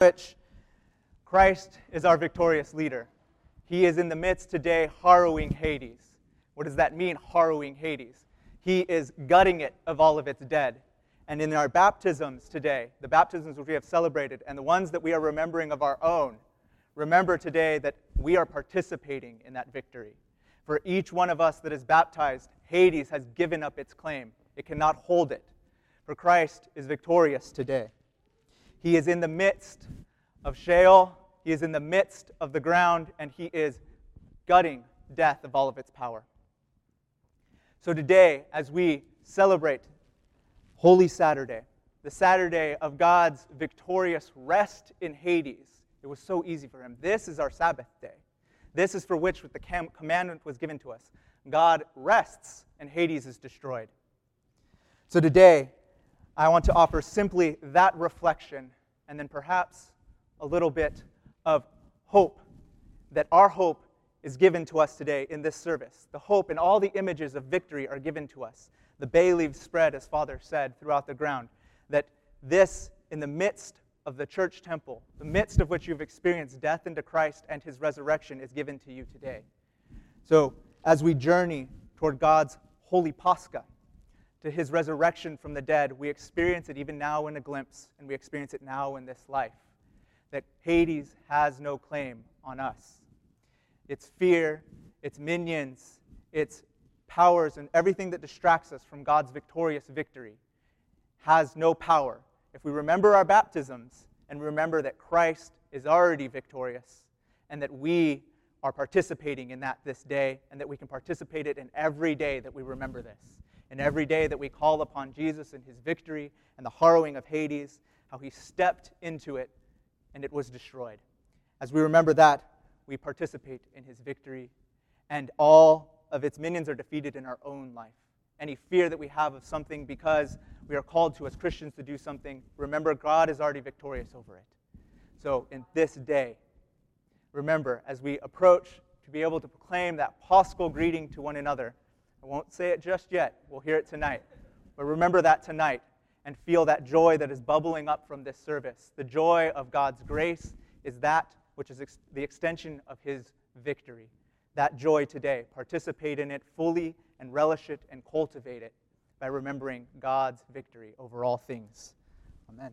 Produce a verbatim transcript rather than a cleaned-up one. which Christ is our victorious leader. He is in the midst today harrowing Hades. What does that mean, harrowing Hades? He is gutting it of all of its dead. And in our baptisms today, the baptisms which we have celebrated and the ones that we are remembering of our own, remember today that we are participating in that victory. For each one of us that is baptized, Hades has given up its claim. It cannot hold it. For Christ is victorious today. He is in the midst of Sheol. He is in the midst of the ground, and he is gutting death of all of its power. So today, as we celebrate Holy Saturday, the Saturday of God's victorious rest in Hades, it was so easy for him. This is our Sabbath day. This is for which the commandment was given to us. God rests, and Hades is destroyed. So today, I want to offer simply that reflection, and then perhaps a little bit of hope, that our hope is given to us today in this service. The hope and all the images of victory are given to us. The bay leaves spread, as Father said, throughout the ground, that this, in the midst of the church temple, the midst of which you've experienced death into Christ and his resurrection, is given to you today. So as we journey toward God's holy Pascha, to his resurrection from the dead, we experience it even now in a glimpse, and we experience it now in this life, that Hades has no claim on us. Its fear, its minions, its powers, and everything that distracts us from God's victorious victory has no power. If we remember our baptisms and remember that Christ is already victorious and that we are participating in that this day, and that we can participate it in every day that we remember this, in every day that we call upon Jesus and his victory and the harrowing of Hades, how he stepped into it and it was destroyed. As we remember that, we participate in his victory, and all of its minions are defeated in our own life. Any fear that we have of something because we are called to as Christians to do something, remember God is already victorious over it. So in this day, remember, as we approach to be able to proclaim that Paschal greeting to one another, I won't say it just yet, we'll hear it tonight, but remember that tonight and feel that joy that is bubbling up from this service. The joy of God's grace is that which is ex- the extension of his victory. That joy today, participate in it fully and relish it and cultivate it by remembering God's victory over all things. Amen.